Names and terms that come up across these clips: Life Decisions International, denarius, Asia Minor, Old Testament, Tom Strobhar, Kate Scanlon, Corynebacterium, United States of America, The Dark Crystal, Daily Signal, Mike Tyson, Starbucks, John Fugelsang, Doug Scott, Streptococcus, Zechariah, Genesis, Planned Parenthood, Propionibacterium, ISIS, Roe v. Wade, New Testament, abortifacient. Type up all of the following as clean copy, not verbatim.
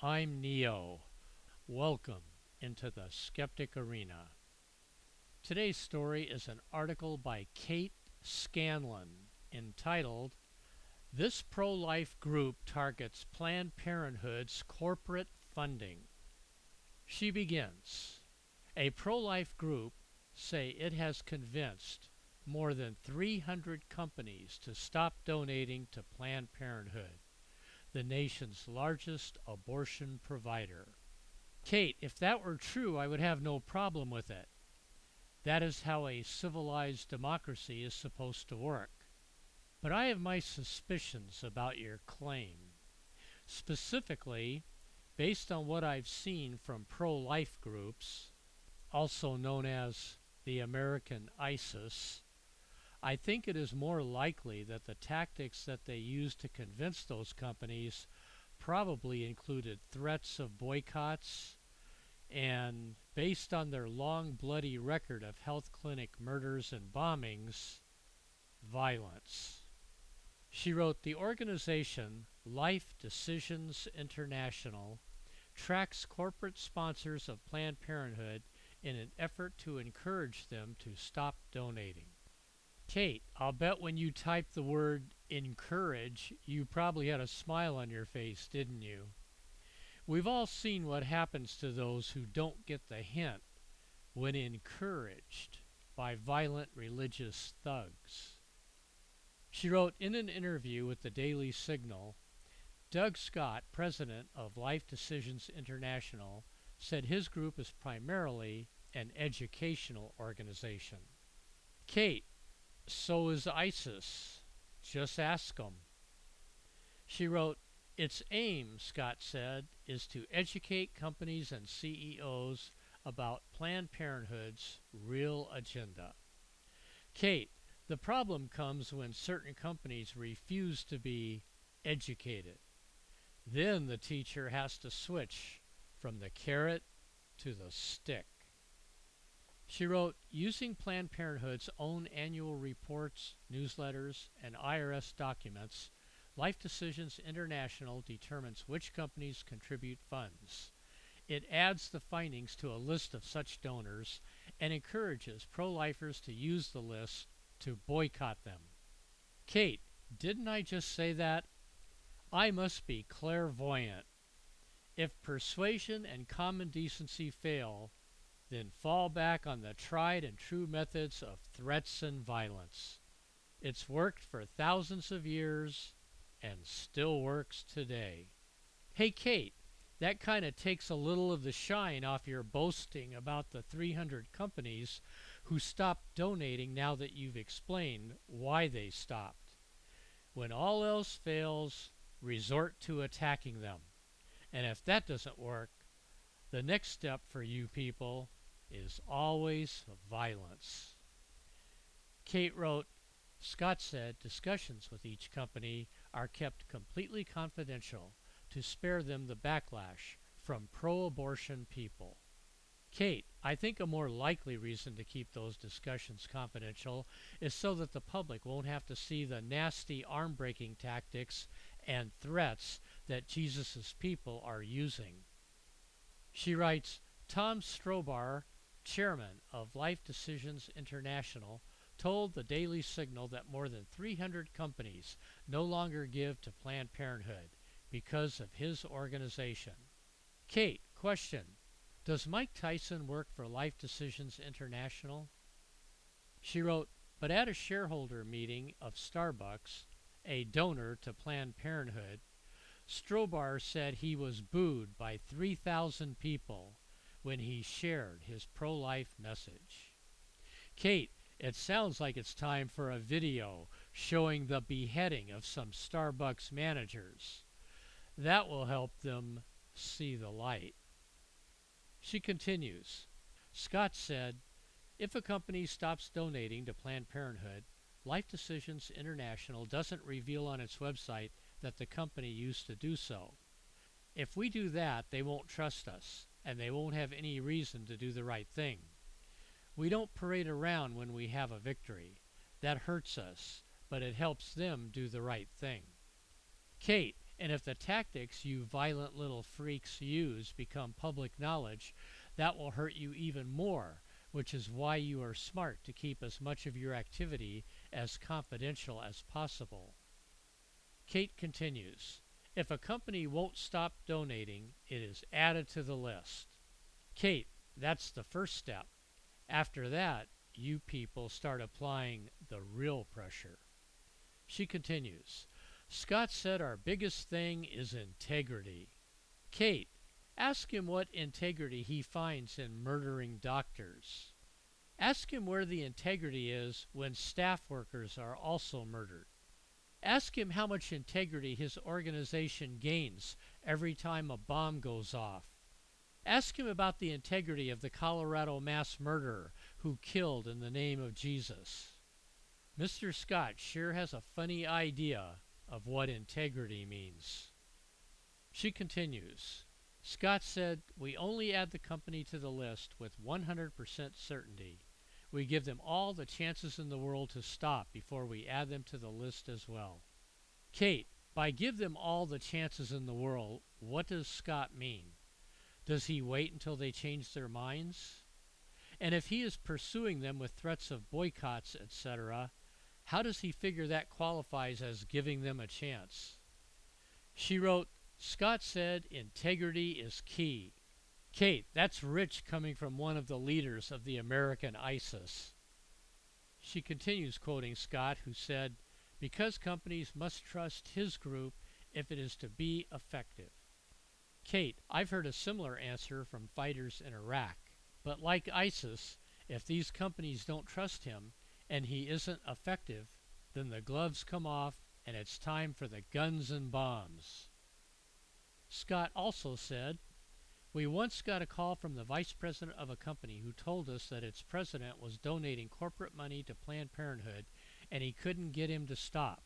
I'm Neo. Welcome into the Skeptic Arena. Today's story is an article by Kate Scanlon entitled, "This Pro-Life Group Targets Planned Parenthood's Corporate Funding." She begins, "A pro-life group say it has convinced more than 300 companies to stop donating to Planned Parenthood, the nation's largest abortion provider." Kate, if that were true, I would have no problem with it. That is how a civilized democracy is supposed to work. But I have my suspicions about your claim, specifically based on what I've seen from pro-life groups, also known as the American ISIS. I think it is more likely that the tactics that they used to convince those companies probably included threats of boycotts, and based on their long bloody record of health clinic murders and bombings, violence. She wrote, "The organization Life Decisions International tracks corporate sponsors of Planned Parenthood in an effort to encourage them to stop donating." Kate, I'll bet when you typed the word encourage, you probably had a smile on your face, didn't you? We've all seen what happens to those who don't get the hint when encouraged by violent religious thugs. She wrote, in an interview with the Daily Signal, Doug Scott, president of Life Decisions International, said his group is primarily an educational organization. Kate, so is ISIS. Just ask them. She wrote, "Its aim," Scott said, "is to educate companies and CEOs about Planned Parenthood's real agenda." Kate, the problem comes when certain companies refuse to be educated. Then the teacher has to switch from the carrot to the stick. She wrote, "Using Planned Parenthood's own annual reports, newsletters, and IRS documents, Life Decisions International determines which companies contribute funds. It adds the findings to a list of such donors and encourages pro-lifers to use the list to boycott them." Kate, didn't I just say that? I must be clairvoyant. If persuasion and common decency fail, then fall back on the tried and true methods of threats and violence. It's worked for thousands of years and still works today. Hey, Kate, that kind of takes a little of the shine off your boasting about the 300 companies who stopped donating now that you've explained why they stopped. When all else fails, resort to attacking them. And if that doesn't work, the next step for you people is always violence. Kate wrote, Scott said discussions with each company are kept completely confidential to spare them the backlash from pro-abortion people. Kate, I think a more likely reason to keep those discussions confidential is so that the public won't have to see the nasty arm-breaking tactics and threats that Jesus' people are using. She writes, Tom Strobhar, chairman of Life Decisions International, told the Daily Signal that more than 300 companies no longer give to Planned Parenthood because of his organization. Kate, question, does Mike Tyson work for Life Decisions International? She wrote, but at a shareholder meeting of Starbucks, a donor to Planned Parenthood, Strobhar said he was booed by 3,000 people when he shared his pro-life message. Kate, it sounds like it's time for a video showing the beheading of some Starbucks managers. That will help them see the light. She continues, Scott said, if a company stops donating to Planned Parenthood, Life Decisions International doesn't reveal on its website that the company used to do so. If we do that, they won't trust us, and they won't have any reason to do the right thing. We don't parade around when we have a victory. That hurts us, but it helps them do the right thing. Kate, and if the tactics you violent little freaks use become public knowledge, that will hurt you even more, which is why you are smart to keep as much of your activity as confidential as possible. Kate continues, if a company won't stop donating, it is added to the list. Kate, that's the first step. After that, you people start applying the real pressure. She continues, Scott said our biggest thing is integrity. Kate, ask him what integrity he finds in murdering doctors. Ask him where the integrity is when staff workers are also murdered. Ask him how much integrity his organization gains every time a bomb goes off. Ask him about the integrity of the Colorado mass murderer who killed in the name of Jesus. Mr. Scott sure has a funny idea of what integrity means. She continues, Scott said, we only add the company to the list with 100% certainty. We give them all the chances in the world to stop before we add them to the list as well. Kate, by give them all the chances in the world, what does Scott mean? Does he wait until they change their minds? And if he is pursuing them with threats of boycotts, etc., how does he figure that qualifies as giving them a chance? She wrote, Scott said, integrity is key. Kate, that's rich coming from one of the leaders of the American ISIS. She continues quoting Scott, who said, because companies must trust his group if it is to be effective. Kate, I've heard a similar answer from fighters in Iraq, but like ISIS, if these companies don't trust him, and he isn't effective, then the gloves come off and it's time for the guns and bombs. Scott also said, we once got a call from the vice president of a company who told us that its president was donating corporate money to Planned Parenthood and he couldn't get him to stop,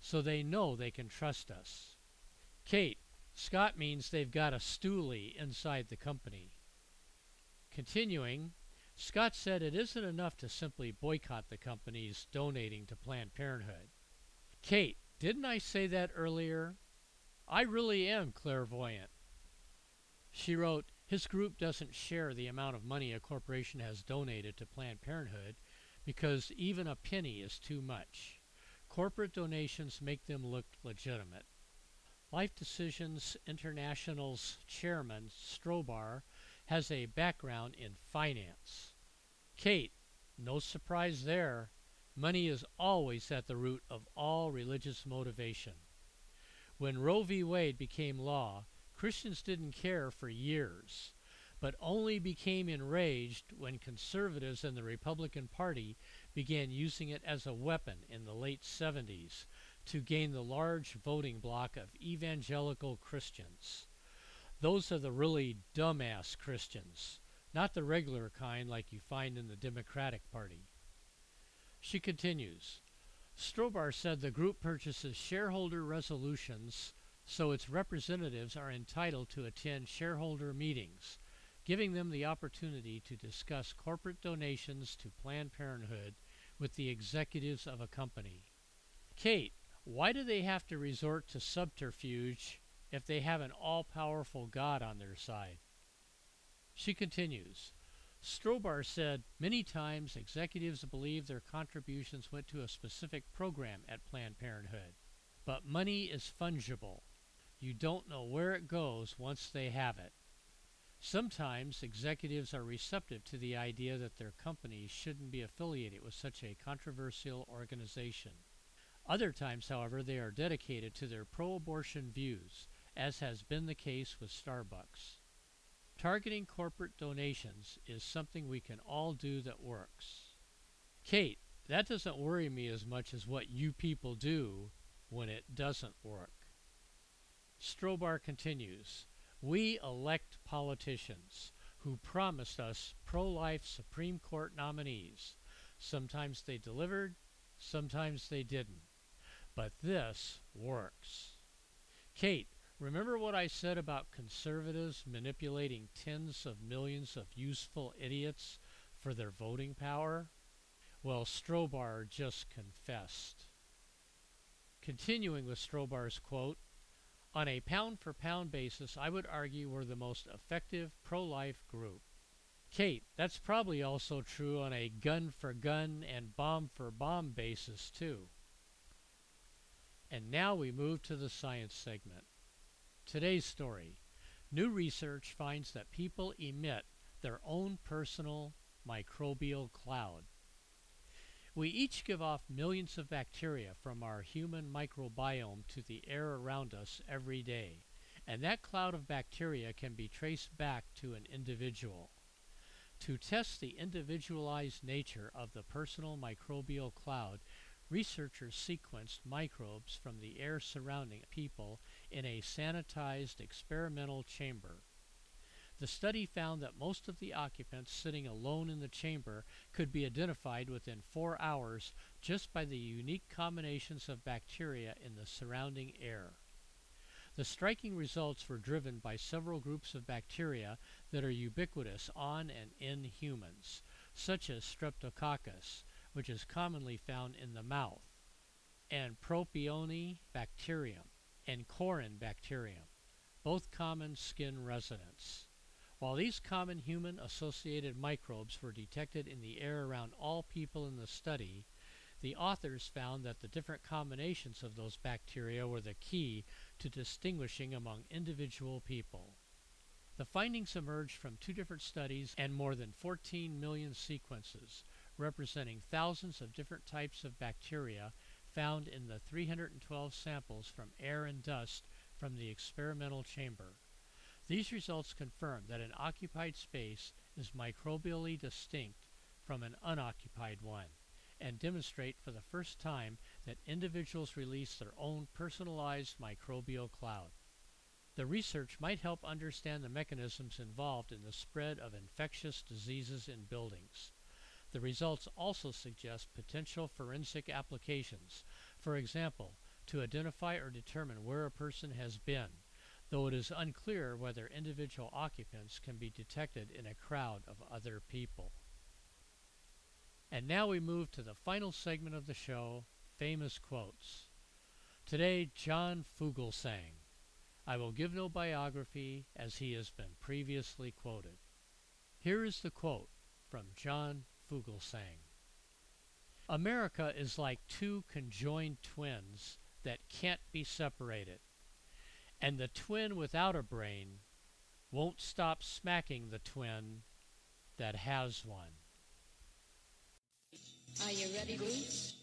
so they know they can trust us. Kate, Scott means they've got a stoolie inside the company. Continuing, Scott said it isn't enough to simply boycott the companies donating to Planned Parenthood. Kate, didn't I say that earlier? I really am clairvoyant. She wrote, his group doesn't share the amount of money a corporation has donated to Planned Parenthood because even a penny is too much. Corporate donations make them look legitimate. Life Decisions International's chairman, Strobhar, has a background in finance. Kate, no surprise there. Money is always at the root of all religious motivation. When Roe v. Wade became law, Christians didn't care for years, but only became enraged when conservatives in the Republican Party began using it as a weapon in the late 70s to gain the large voting bloc of evangelical Christians. Those are the really dumbass Christians, not the regular kind like you find in the Democratic Party. She continues, Strobhar said the group purchases shareholder resolutions so its representatives are entitled to attend shareholder meetings, giving them the opportunity to discuss corporate donations to Planned Parenthood with the executives of a company. Kate, why do they have to resort to subterfuge if they have an all-powerful God on their side? She continues, Strobhar said many times executives believe their contributions went to a specific program at Planned Parenthood, but money is fungible. You don't know where it goes once they have it. Sometimes executives are receptive to the idea that their company shouldn't be affiliated with such a controversial organization. Other times, however, they are dedicated to their pro-abortion views, as has been the case with Starbucks. Targeting corporate donations is something we can all do that works. Kate, that doesn't worry me as much as what you people do when it doesn't work. Strobhar continues, "We elect politicians who promised us pro-life Supreme Court nominees. Sometimes they delivered, sometimes they didn't. But this works." Kate, remember what I said about conservatives manipulating tens of millions of useful idiots for their voting power? Well, Strobhar just confessed. Continuing with Strobhar's quote, "On a pound-for-pound basis, I would argue we're the most effective pro-life group." Kate, that's probably also true on a gun-for-gun and bomb-for-bomb basis, too. And now we move to the science segment. Today's story. New research finds that people emit their own personal microbial cloud. We each give off millions of bacteria from our human microbiome to the air around us every day, and that cloud of bacteria can be traced back to an individual. To test the individualized nature of the personal microbial cloud, researchers sequenced microbes from the air surrounding people in a sanitized experimental chamber. The study found that most of the occupants sitting alone in the chamber could be identified within 4 hours just by the unique combinations of bacteria in the surrounding air. The striking results were driven by several groups of bacteria that are ubiquitous on and in humans, such as Streptococcus, which is commonly found in the mouth, and Propionibacterium and Corynebacterium, both common skin residents. While these common human-associated microbes were detected in the air around all people in the study, the authors found that the different combinations of those bacteria were the key to distinguishing among individual people. The findings emerged from 2 different studies and more than 14 million sequences, representing thousands of different types of bacteria found in the 312 samples from air and dust from the experimental chamber. These results confirm that an occupied space is microbially distinct from an unoccupied one, and demonstrate for the first time that individuals release their own personalized microbial cloud. The research might help understand the mechanisms involved in the spread of infectious diseases in buildings. The results also suggest potential forensic applications, for example, to identify or determine where a person has been, though it is unclear whether individual occupants can be detected in a crowd of other people. And now we move to the final segment of the show, Famous Quotes. Today, John Fugelsang. "I will give no biography, as he has been previously quoted." Here is the quote from John Fugelsang. "America is like 2 conjoined twins that can't be separated, and the twin without a brain won't stop smacking the twin that has one." Are you ready, Bruce?